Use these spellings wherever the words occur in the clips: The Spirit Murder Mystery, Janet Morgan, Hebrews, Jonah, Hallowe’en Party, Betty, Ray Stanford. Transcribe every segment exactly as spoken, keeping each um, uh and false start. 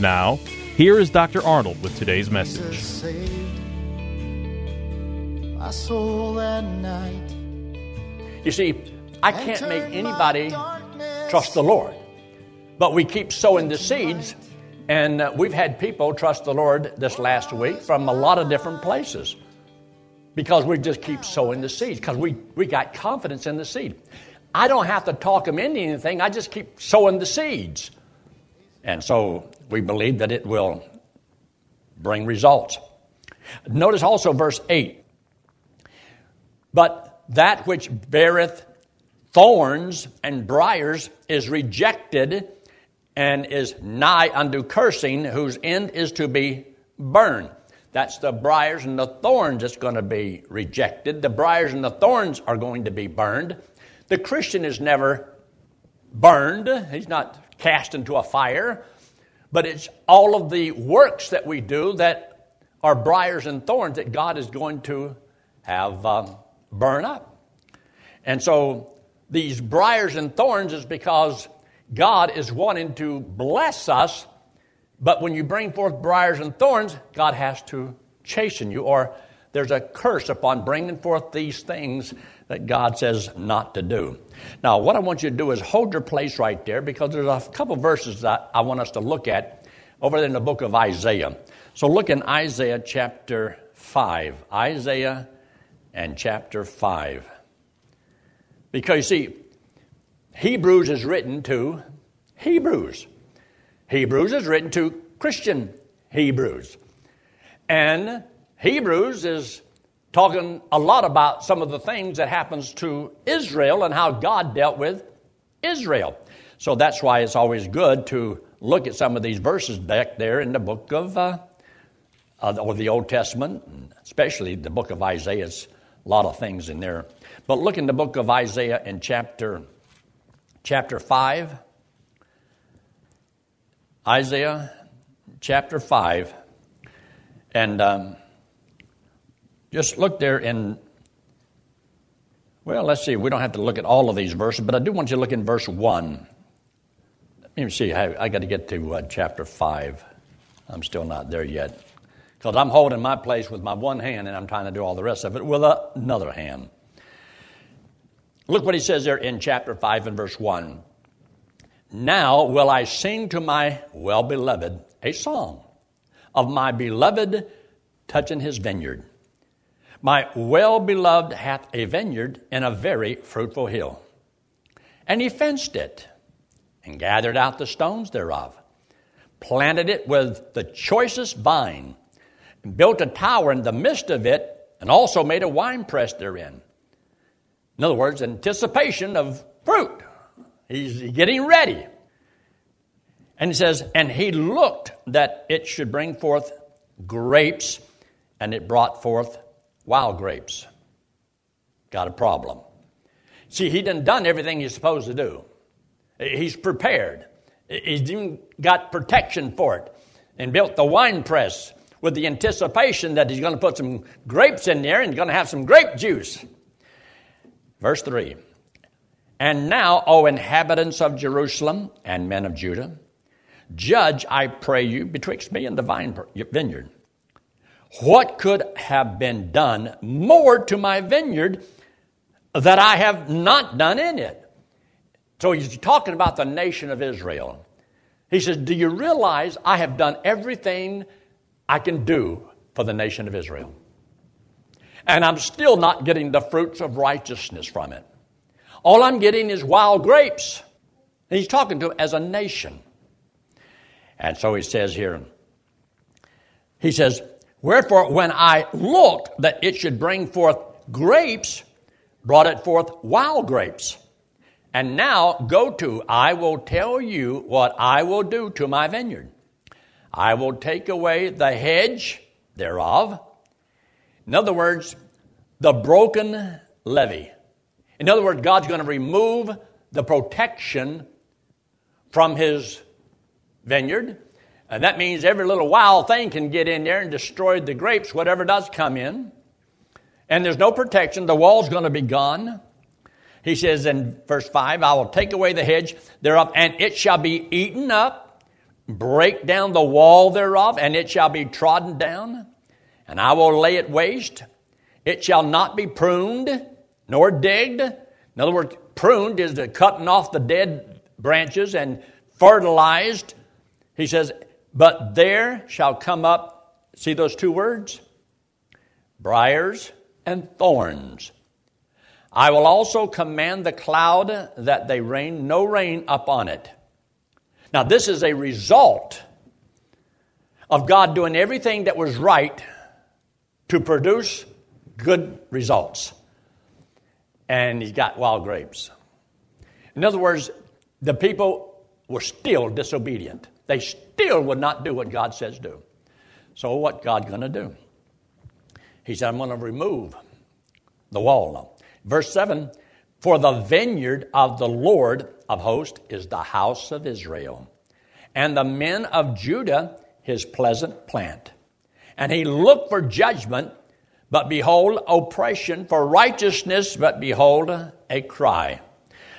Now, here is Doctor Arnold with today's message. You see, I can't make anybody trust the Lord, but we keep sowing the seeds, and we've had people trust the Lord this last week from a lot of different places. Because we just keep sowing the seeds, because we, we got confidence in the seed. I don't have to talk them into anything. I just keep sowing the seeds. And so we believe that it will bring results. Notice also verse eight. But that which beareth thorns and briars is rejected and is nigh unto cursing, whose end is to be burned. That's the briars and the thorns that's going to be rejected. The briars and the thorns are going to be burned. The Christian is never burned. He's not cast into a fire. But it's all of the works that we do that are briars and thorns that God is going to have um, burn up. And so these briars and thorns is because God is wanting to bless us. But when you bring forth briars and thorns, God has to chasten you, or there's a curse upon bringing forth these things that God says not to do. Now, what I want you to do is hold your place right there, because there's a couple verses that I want us to look at over in the book of Isaiah. So look in Isaiah chapter five, Isaiah and chapter five. Because you see, Hebrews is written to Hebrews. Hebrews is written to Christian Hebrews. And Hebrews is talking a lot about some of the things that happens to Israel and how God dealt with Israel. So that's why it's always good to look at some of these verses back there in the book of, uh, uh, or the Old Testament, especially the book of Isaiah. It's a lot of things in there. But look in the book of Isaiah in chapter, chapter five. Isaiah chapter five, and um, just look there in, well, let's see, we don't have to look at all of these verses, but I do want you to look in verse one. Let me see, I, I got to get to uh, chapter five. I'm still not there yet, because I'm holding my place with my one hand, and I'm trying to do all the rest of it with another hand. Look what he says there in chapter five and verse one. Now will I sing to my well-beloved a song of my beloved touching his vineyard. My well-beloved hath a vineyard in a very fruitful hill. And he fenced it and gathered out the stones thereof, planted it with the choicest vine, and built a tower in the midst of it, and also made a winepress therein. In other words, anticipation of fruit. He's getting ready. And he says, and he looked that it should bring forth grapes, and it brought forth wild grapes. Got a problem. See, he done done everything he's supposed to do. He's prepared. He's even got protection for it and built the wine press with the anticipation that he's going to put some grapes in there and going to have some grape juice. Verse three. And now, O inhabitants of Jerusalem and men of Judah, judge, I pray you, betwixt me and the vine vineyard. What could have been done more to my vineyard that I have not done in it? So he's talking about the nation of Israel. He says, do you realize I have done everything I can do for the nation of Israel. And I'm still not getting the fruits of righteousness from it. All I'm getting is wild grapes. And he's talking to them as a nation. And so he says here, he says, wherefore, when I looked that it should bring forth grapes, brought it forth wild grapes. And now go to, I will tell you what I will do to my vineyard. I will take away the hedge thereof. In other words, the broken levee. In other words, God's going to remove the protection from his vineyard. And that means every little wild thing can get in there and destroy the grapes, whatever does come in. And there's no protection. The wall's going to be gone. He says in verse five, I will take away the hedge thereof, and it shall be eaten up. Break down the wall thereof, and it shall be trodden down. And I will lay it waste. It shall not be pruned, nor digged. In other words, pruned is the cutting off the dead branches and fertilized. He says, but there shall come up, see those two words? Briars and thorns. I will also command the cloud that they rain, no rain upon it. Now, this is a result of God doing everything that was right to produce good results. And he's got wild grapes. In other words, the people were still disobedient. They still would not do what God says do. So what God going to do? He said, I'm going to remove the wall now. Verse seven, for the vineyard of the Lord of hosts is the house of Israel, and the men of Judah his pleasant plant. And he looked for judgment, but behold, oppression; for righteousness, but behold, a cry.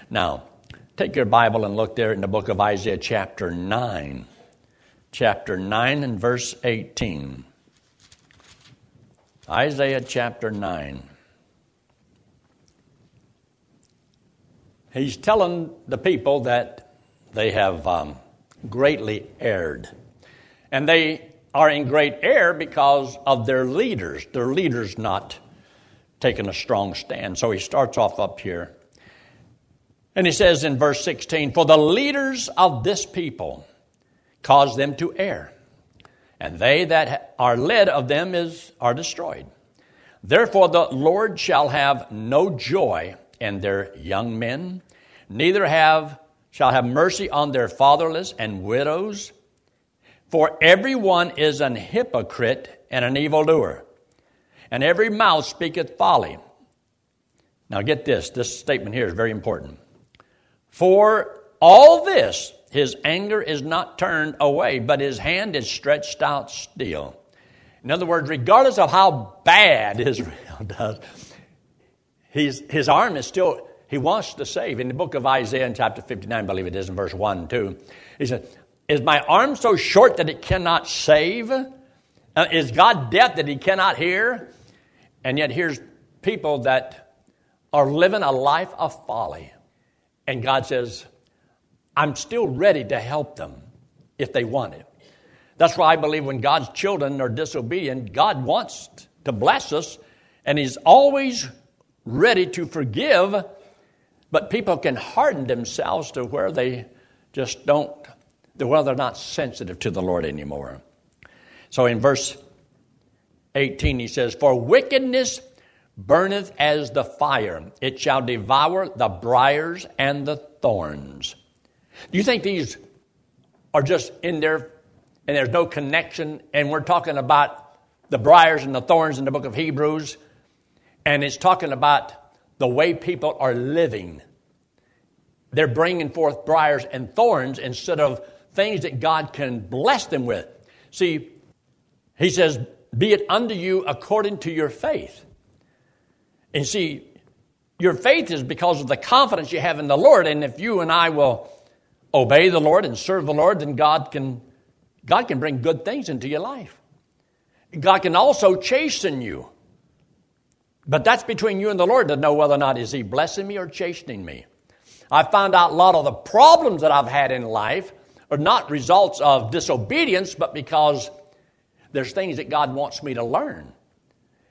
Now, take your Bible and look there in the book of Isaiah chapter nine. Chapter nine and verse eighteen. Isaiah chapter nine. He's telling the people that they have um, greatly erred. And they are in great error because of their leaders. Their leaders not taking a strong stand. So he starts off up here. And he says in verse sixteen, for the leaders of this people cause them to err, and they that are led of them is are destroyed. Therefore the Lord shall have no joy in their young men, neither have shall have mercy on their fatherless and widows. For everyone is an hypocrite and an evildoer, and every mouth speaketh folly. Now get this, this statement here is very important. For all this, his anger is not turned away, but his hand is stretched out still. In other words, regardless of how bad Israel does, his, his arm is still, he wants to save. In the book of Isaiah in chapter fifty-nine, I believe it is, in verse one and two, he says, is my arm so short that it cannot save? Is God deaf that he cannot hear? And yet here's people that are living a life of folly. And God says, I'm still ready to help them if they want it. That's why I believe when God's children are disobedient, God wants to bless us, and he's always ready to forgive, but people can harden themselves to where they just don't, to where they're not sensitive to the Lord anymore. So in verse eighteen, he says, for wickedness burneth as the fire. It shall devour the briars and the thorns. Do you think these are just in there and there's no connection? And we're talking about the briars and the thorns in the book of Hebrews. And it's talking about the way people are living. They're bringing forth briars and thorns instead of things that God can bless them with. See, he says, be it unto you according to your faith. And see, your faith is because of the confidence you have in the Lord. And if you and I will obey the Lord and serve the Lord, then God can, God can bring good things into your life. God can also chasten you. But that's between you and the Lord to know whether or not is he blessing me or chastening me. I found out a lot of the problems that I've had in life are not results of disobedience, but because There's things that God wants me to learn.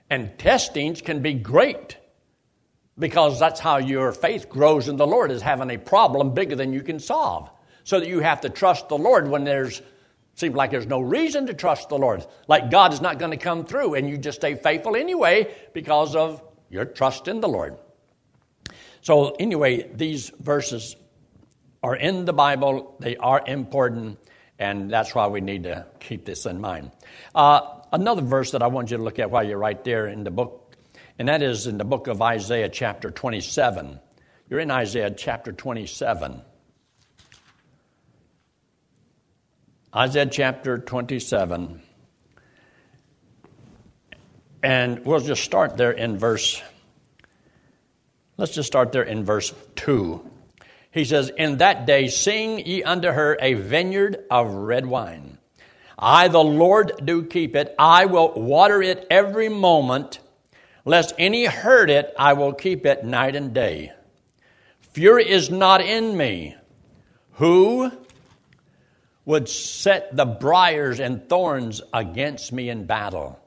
And testings can be great because that's how your faith grows in the Lord, is having a problem bigger than you can solve. So that you have to trust the Lord when there's, seems like there's no reason to trust the Lord. Like God is not going to come through, and you just stay faithful anyway because of your trust in the Lord. So anyway, these verses are in the Bible. They are important, and that's why we need to keep this in mind. Uh, another verse that I want you to look at while you're right there in the book, and that is in the book of Isaiah chapter twenty-seven. You're in Isaiah chapter twenty-seven. Isaiah chapter twenty-seven, and we'll just start there in verse, let's just start there in verse two. He says, "In that day sing ye unto her a vineyard of red wine. I, the Lord, do keep it. I will water it every moment. Lest any hurt it, I will keep it night and day. Fury is not in me. Who would set the briars and thorns against me in battle?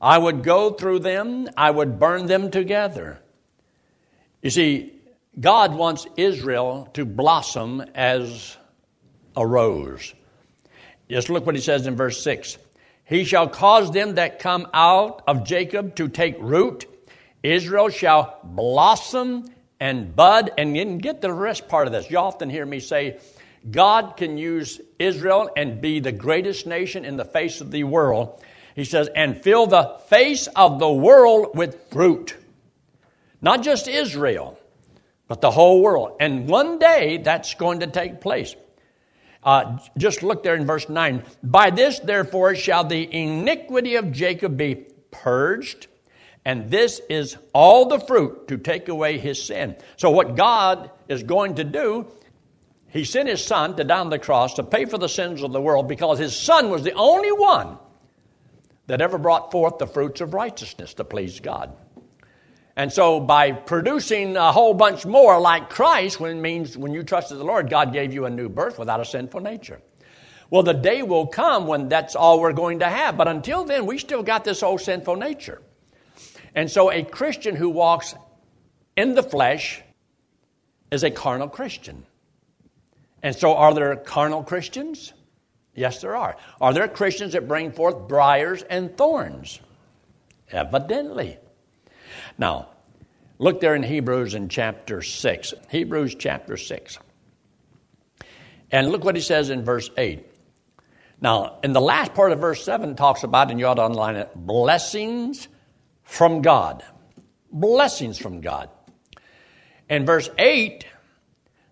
I would go through them, I would burn them together." You see, God wants Israel to blossom as a rose. Just look what he says in verse six. "He shall cause them that come out of Jacob to take root. Israel shall blossom and bud." And then get the rest part of this. You often hear me say, God can use Israel and be the greatest nation in the face of the world. He says, "and fill the face of the world with fruit." Not just Israel, but the whole world. And one day that's going to take place. Uh, just look there in verse nine. "By this, therefore, shall the iniquity of Jacob be purged, and this is all the fruit to take away his sin." So what God is going to do, he sent his son to die on the cross to pay for the sins of the world, because his son was the only one that ever brought forth the fruits of righteousness to please God. And so by producing a whole bunch more like Christ, when it means when you trusted the Lord, God gave you a new birth without a sinful nature. Well, the day will come when that's all we're going to have. But until then, we still got this old sinful nature. And so a Christian who walks in the flesh is a carnal Christian. And so are there carnal Christians? Yes, there are. Are there Christians that bring forth briars and thorns? Evidently. Now, look there in Hebrews in chapter six. Hebrews chapter six. And look what he says in verse eight. Now, in the last part of verse seven talks about, and you ought to underline it, blessings from God. Blessings from God. In verse eight,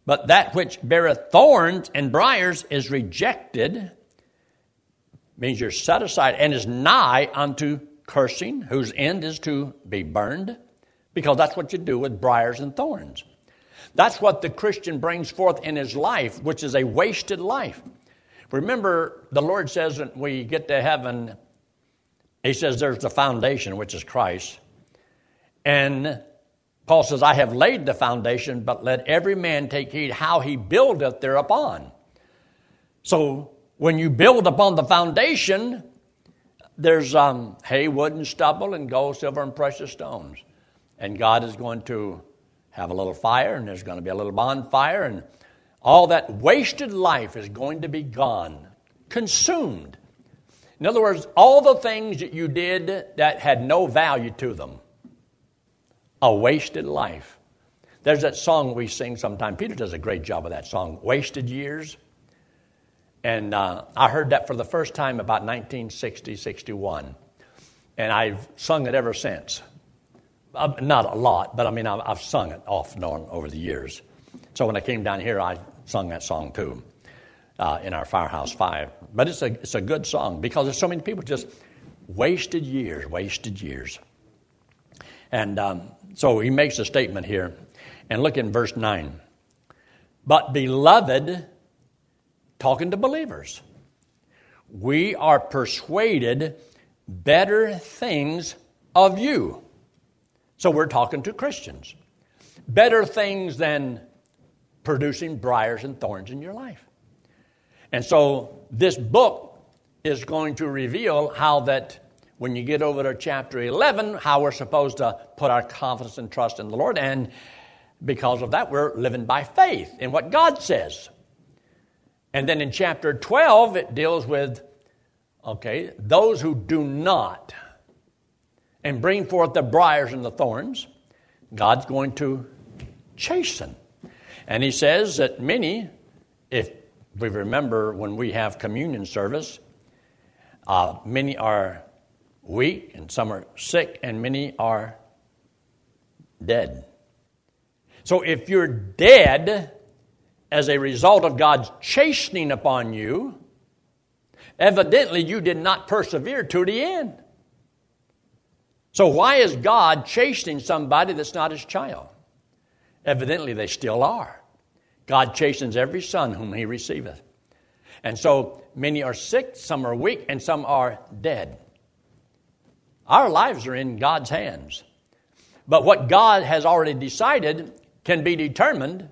"But that which beareth thorns and briars is rejected," means you're set aside, "and is nigh unto cursing, whose end is to be burned," because that's what you do with briars and thorns. That's what the Christian brings forth in his life, which is a wasted life. Remember, the Lord says when we get to heaven, he says there's the foundation, which is Christ, and Paul says, "I have laid the foundation, but let every man take heed how he buildeth thereupon." So when you build upon the foundation, there's um, hay, wood, and stubble, and gold, silver, and precious stones. And God is going to have a little fire, and there's going to be a little bonfire, and all that wasted life is going to be gone, consumed. In other words, all the things that you did that had no value to them. A wasted life. There's that song we sing sometimes. Peter does a great job of that song, "Wasted Years." And uh, I heard that for the first time about nineteen sixty, sixty-one. And I've sung it ever since. Uh, not a lot, but I mean, I've, I've sung it off and on over the years. So when I came down here, I sung that song too uh, in our Firehouse Five. But it's a, it's a good song because there's so many people just wasted years, wasted years. And um, so he makes a statement here. And look in verse nine. "But beloved," talking to believers, "we are persuaded better things of you." So we're talking to Christians. Better things than producing briars and thorns in your life. And so this book is going to reveal how that when you get over to chapter eleven, how we're supposed to put our confidence and trust in the Lord. And because of that, we're living by faith in what God says. And then in chapter twelve, it deals with, okay, those who do not and bring forth the briars and the thorns, God's going to chasten. And he says that many, if we remember when we have communion service, uh, many are weak and some are sick and many are dead. So if you're dead as a result of God's chastening upon you, evidently you did not persevere to the end. So why is God chastening somebody that's not his child? Evidently they still are. God chastens every son whom he receiveth. And so many are sick, some are weak, and some are dead. Our lives are in God's hands. But what God has already decided can be determined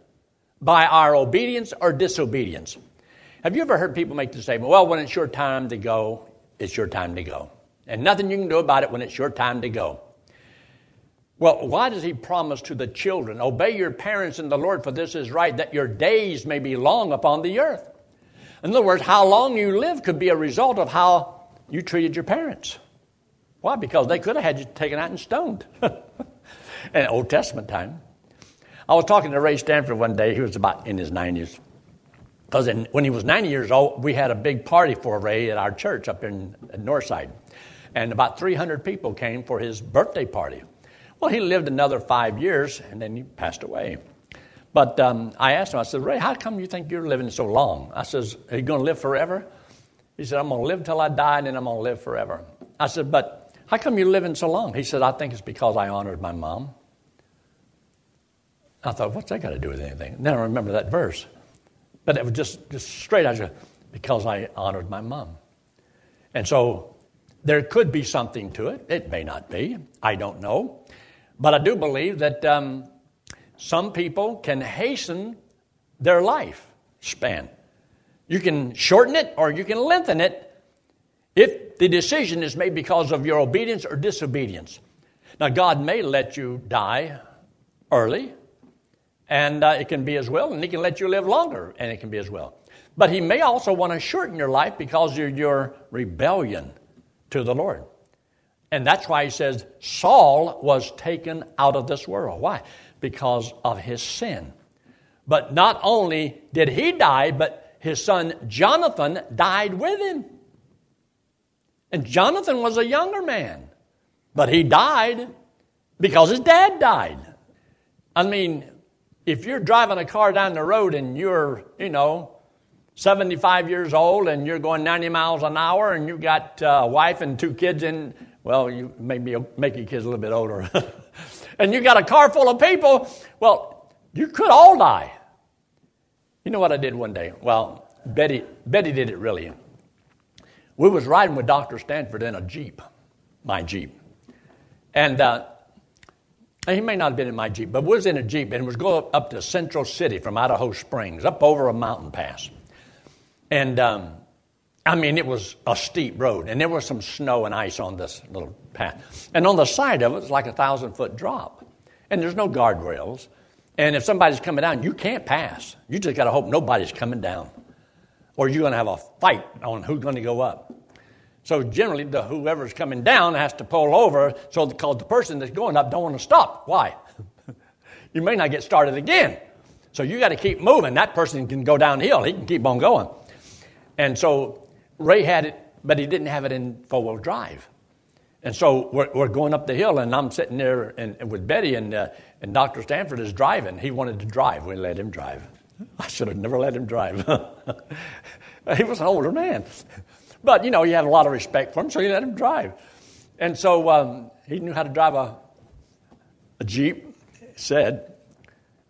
by our obedience or disobedience. Have you ever heard people make the statement, well, when it's your time to go, it's your time to go. And nothing you can do about it when it's your time to go. Well, why does he promise to the children, obey your parents in the Lord, for this is right, that your days may be long upon the earth? In other words, how long you live could be a result of how you treated your parents. Why? Because they could have had you taken out and stoned. In Old Testament time. I was talking to Ray Stanford one day. He was about in his nineties. Because when he was ninety years old, we had a big party for Ray at our church up in Northside. And about three hundred people came for his birthday party. Well, he lived another five years, and then he passed away. But um, I asked him, I said, Ray, how come you think you're living so long? I says, are you going to live forever? He said, I'm going to live till I die, and then I'm going to live forever. I said, but how come you're living so long? He said, I think it's because I honored my mom. I thought, what's that got to do with anything? And then I remember that verse. But it was just, just straight out, because I honored my mom. And so there could be something to it. It may not be. I don't know. But I do believe that um, some people can hasten their life span. You can shorten it or you can lengthen it if the decision is made because of your obedience or disobedience. Now, God may let you die early, and uh, it can be as well, and he can let you live longer, and it can be as well. But he may also want to shorten your life because of your rebellion to the Lord. And that's why he says Saul was taken out of this world. Why? Because of his sin. But not only did he die, but his son Jonathan died with him. And Jonathan was a younger man, but he died because his dad died. I mean, if you're driving a car down the road and you're, you know, seventy-five years old and you're going ninety miles an hour and you've got a wife and two kids in, well, you maybe make your kids a little bit older. And you got a car full of people, well, you could all die. You know what I did one day? Well, Betty, Betty did it really. We was riding with Doctor Stanford in a Jeep, my Jeep. And uh, he may not have been in my Jeep, but we was in a Jeep and was going up to Central City from Idaho Springs, up over a mountain pass. And, um, I mean, it was a steep road, and there was some snow and ice on this little path. And on the side of it was like a thousand-foot drop, and there's no guardrails. And if somebody's coming down, you can't pass. You just got to hope nobody's coming down, or you're going to have a fight on who's going to go up. So generally, the whoever's coming down has to pull over, so because the person that's going up don't want to stop. Why? You may not get started again. So you got to keep moving. That person can go downhill. He can keep on going. And so Ray had it, but he didn't have it in four-wheel drive. And so we're, we're going up the hill, and I'm sitting there and, and with Betty, and uh, and Doctor Stanford is driving. He wanted to drive. We let him drive. I should have never let him drive. He was an older man. But, you know, he had a lot of respect for him, so he let him drive. And so um, he knew how to drive a, a Jeep, said.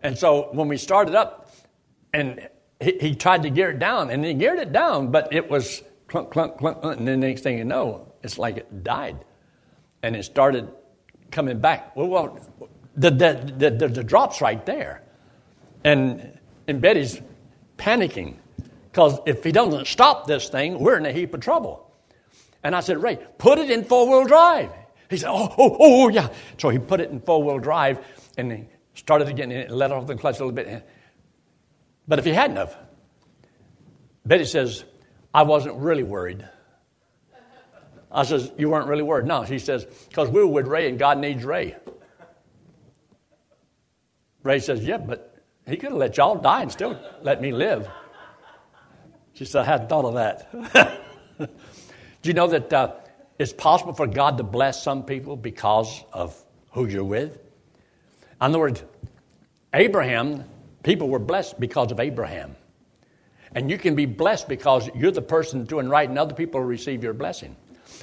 And so when we started up, and he, he tried to gear it down, and he geared it down, but it was clunk, clunk, clunk, clunk, and then the next thing you know, it's like it died. And it started coming back. Well, well the, the, the, the, the drop's right there. And... And Betty's panicking because if he doesn't stop this thing, we're in a heap of trouble. And I said, Ray, put it in four-wheel drive. He said, oh, oh, oh, yeah. So he put it in four-wheel drive, and he started again, and it let off the clutch a little bit. But if he hadn't have, Betty says, I wasn't really worried. I says, you weren't really worried? No, she says, because we were with Ray, and God needs Ray. Ray says, yeah, but he could have let y'all die and still let me live. She said, I hadn't thought of that. Do you know that uh, it's possible for God to bless some people because of who you're with? In other words, Abraham, people were blessed because of Abraham. And you can be blessed because you're the person doing right, and other people will receive your blessing.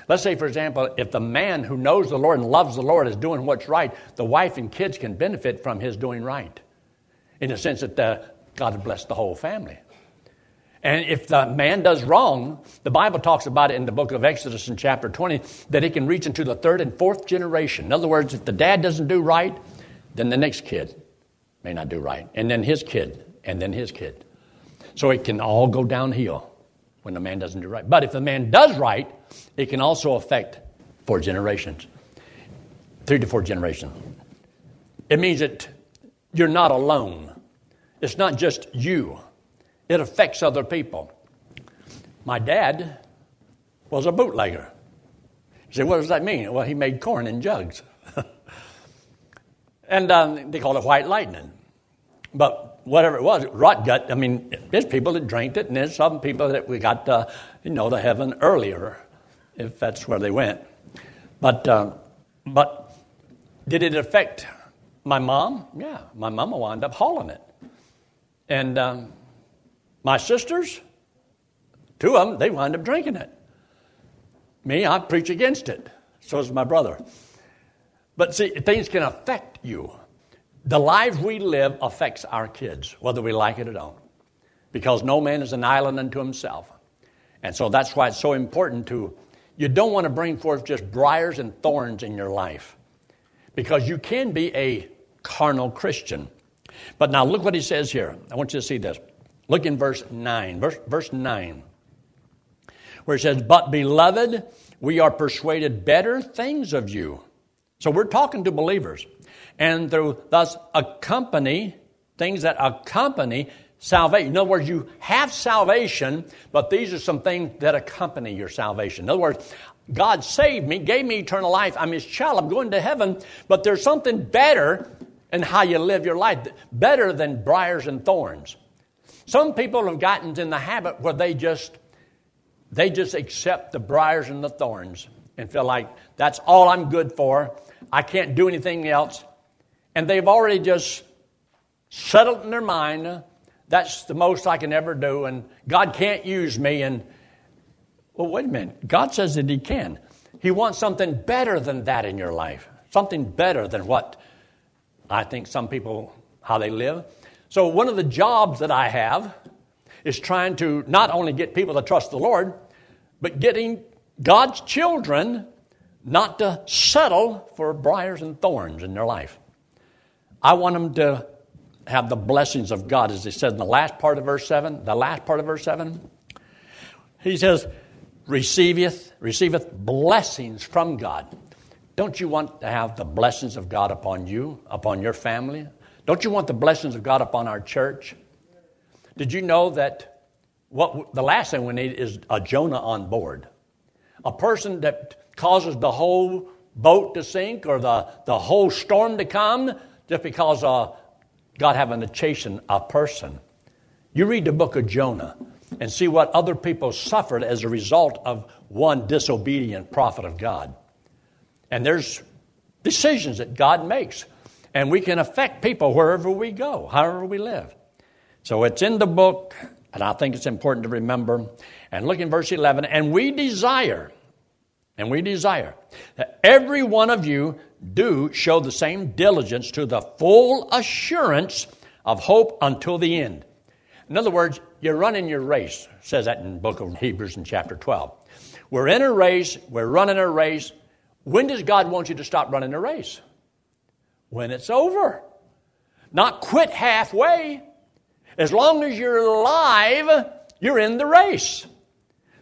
Let's say, for example, if the man who knows the Lord and loves the Lord is doing what's right, the wife and kids can benefit from his doing right, in the sense that uh, God has blessed the whole family. And if the man does wrong, the Bible talks about it in the book of Exodus in chapter twenty, that it can reach into the third and fourth generation. In other words, if the dad doesn't do right, then the next kid may not do right, and then his kid, and then his kid. So it can all go downhill when the man doesn't do right. But if the man does right, it can also affect four generations, three to four generations. It means that you're not alone. It's not just you. It affects other people. My dad was a bootlegger. You say, what does that mean? Well, he made corn in jugs. And um, they called it white lightning. But whatever it was, rot gut, I mean, there's people that drank it, and there's some people that we got to, you know, to heaven earlier, if that's where they went. But, uh, but did it affect my mom? Yeah, my mama wound up hauling it. And um, my sisters, two of them, they wound up drinking it. Me, I preach against it. So does my brother. But see, things can affect you. The lives we live affects our kids, whether we like it or don't, because no man is an island unto himself. And so that's why it's so important to, you don't want to bring forth just briars and thorns in your life, because you can be a carnal Christian. But now look what he says here. I want you to see this. Look in verse nine, verse, verse nine, where it says, but beloved, we are persuaded better things of you. So we're talking to believers, and through thus accompany, things that accompany salvation. In other words, you have salvation, but these are some things that accompany your salvation. In other words, God saved me, gave me eternal life. I'm his child. I'm going to heaven, but there's something better in how you live your life, better than briars and thorns. Some people have gotten in the habit where they just, they just accept the briars and the thorns and feel like that's all I'm good for. I can't do anything else. And they've already just settled in their mind, that's the most I can ever do, and God can't use me. And, well, wait a minute. God says that he can. He wants something better than that in your life, something better than what I think some people, how they live. So one of the jobs that I have is trying to not only get people to trust the Lord, but getting God's children not to settle for briars and thorns in their life. I want them to have the blessings of God, as he says in the last part of verse seven. The last part of verse seven, he says, receiveth, receiveth blessings from God. Don't you want to have the blessings of God upon you, upon your family? Don't you want the blessings of God upon our church? Did you know that what the last thing we need is a Jonah on board? A person that causes the whole boat to sink or the, the whole storm to come just because uh, God having to chasten a person. You read the book of Jonah and see what other people suffered as a result of one disobedient prophet of God. And there's decisions that God makes, and we can affect people wherever we go, however we live. So it's in the book, and I think it's important to remember. And look in verse eleven. And we desire, and we desire that every one of you do show the same diligence to the full assurance of hope until the end. In other words, you're running your race. It says that in the book of Hebrews in chapter twelve. We're in a race. We're running a race. When does God want you to stop running a race? When it's over. Not quit halfway. As long as you're alive, you're in the race.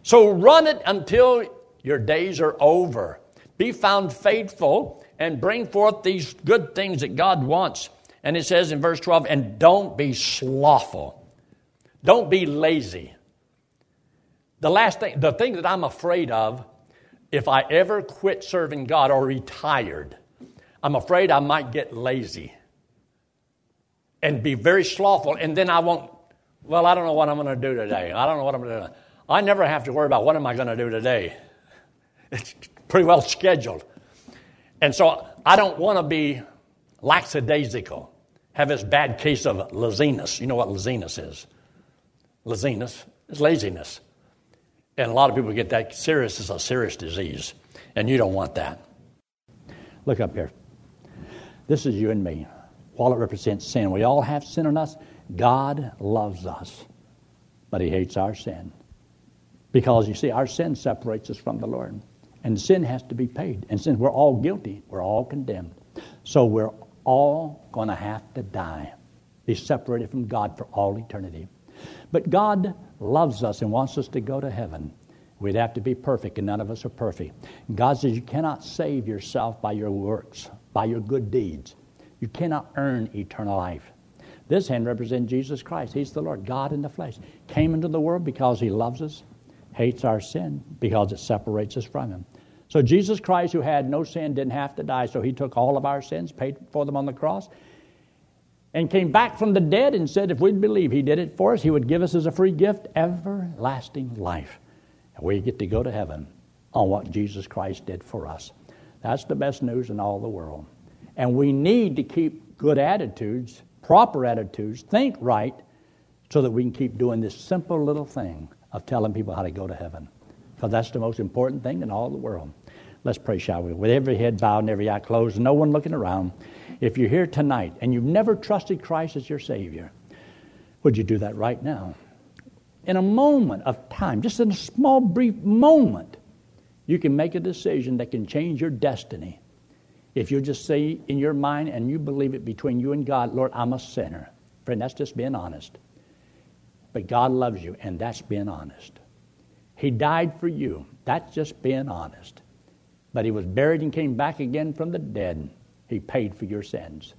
So run it until Your days are over. Be found faithful and bring forth these good things that God wants. And it says in verse twelve, and don't be slothful. Don't be lazy. The last thing, the thing that I'm afraid of, if I ever quit serving God or retired, I'm afraid I might get lazy and be very slothful. And then I won't, well, I don't know what I'm going to do today. I don't know what I'm going to do. I never have to worry about what am I going to do today. It's pretty well scheduled. And so I don't want to be lackadaisical, have this bad case of laziness. You know what laziness is? Laziness is laziness. And a lot of people get that serious. It's a serious disease, and you don't want that. Look up here. This is you and me. While it represents sin, we all have sin in us. God loves us, but he hates our sin. Because, you see, our sin separates us from the Lord. And sin has to be paid. And since we're all guilty, we're all condemned. So we're all going to have to die, be separated from God for all eternity. But God loves us and wants us to go to heaven. We'd have to be perfect, and none of us are perfect. God says you cannot save yourself by your works, by your good deeds. You cannot earn eternal life. This hand represents Jesus Christ. He's the Lord, God in the flesh. Came into the world because he loves us, hates our sin because it separates us from him. So Jesus Christ, who had no sin, didn't have to die. So he took all of our sins, paid for them on the cross, and came back from the dead and said if we'd believe he did it for us, he would give us as a free gift everlasting life. And we get to go to heaven on what Jesus Christ did for us. That's the best news in all the world. And we need to keep good attitudes, proper attitudes, think right, so that we can keep doing this simple little thing of telling people how to go to heaven. Because that's the most important thing in all the world. Let's pray, shall we? With every head bowed and every eye closed, no one looking around. If you're here tonight and you've never trusted Christ as your Savior, would you do that right now? In a moment of time, just in a small, brief moment, you can make a decision that can change your destiny. If you just say in your mind and you believe it between you and God, Lord, I'm a sinner. Friend, that's just being honest. But God loves you, and that's being honest. He died for you. That's just being honest. But he was buried and came back again from the dead. He paid for your sins.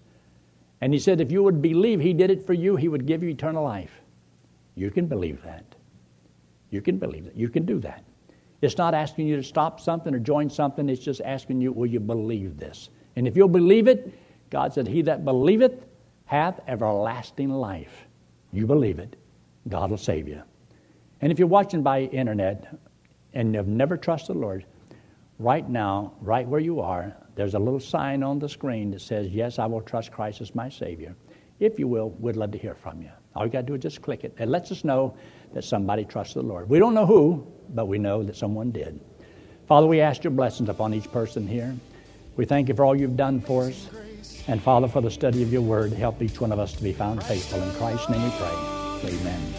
And he said if you would believe he did it for you, he would give you eternal life. You can believe that. You can believe that. You can do that. It's not asking you to stop something or join something. It's just asking you, will you believe this? And if you'll believe it, God said, he that believeth hath everlasting life. You believe it, God will save you. And if you're watching by internet and have never trusted the Lord, right now, right where you are, there's a little sign on the screen that says, yes, I will trust Christ as my Savior. If you will, we'd love to hear from you. All you got to do is just click it. It lets us know that somebody trusts the Lord. We don't know who, but we know that someone did. Father, we ask your blessings upon each person here. We thank you for all you've done for us. And Father, for the study of your word, help each one of us to be found faithful. In Christ's name we pray. Amen.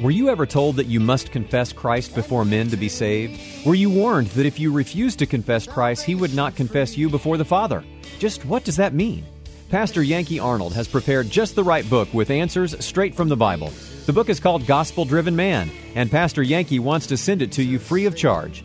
Were you ever told that you must confess Christ before men to be saved? Were you warned that if you refused to confess Christ, he would not confess you before the Father? Just what does that mean? Pastor Yankee Arnold has prepared just the right book with answers straight from the Bible. The book is called Gospel-Driven Man, and Pastor Yankee wants to send it to you free of charge.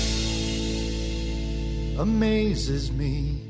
amazes me.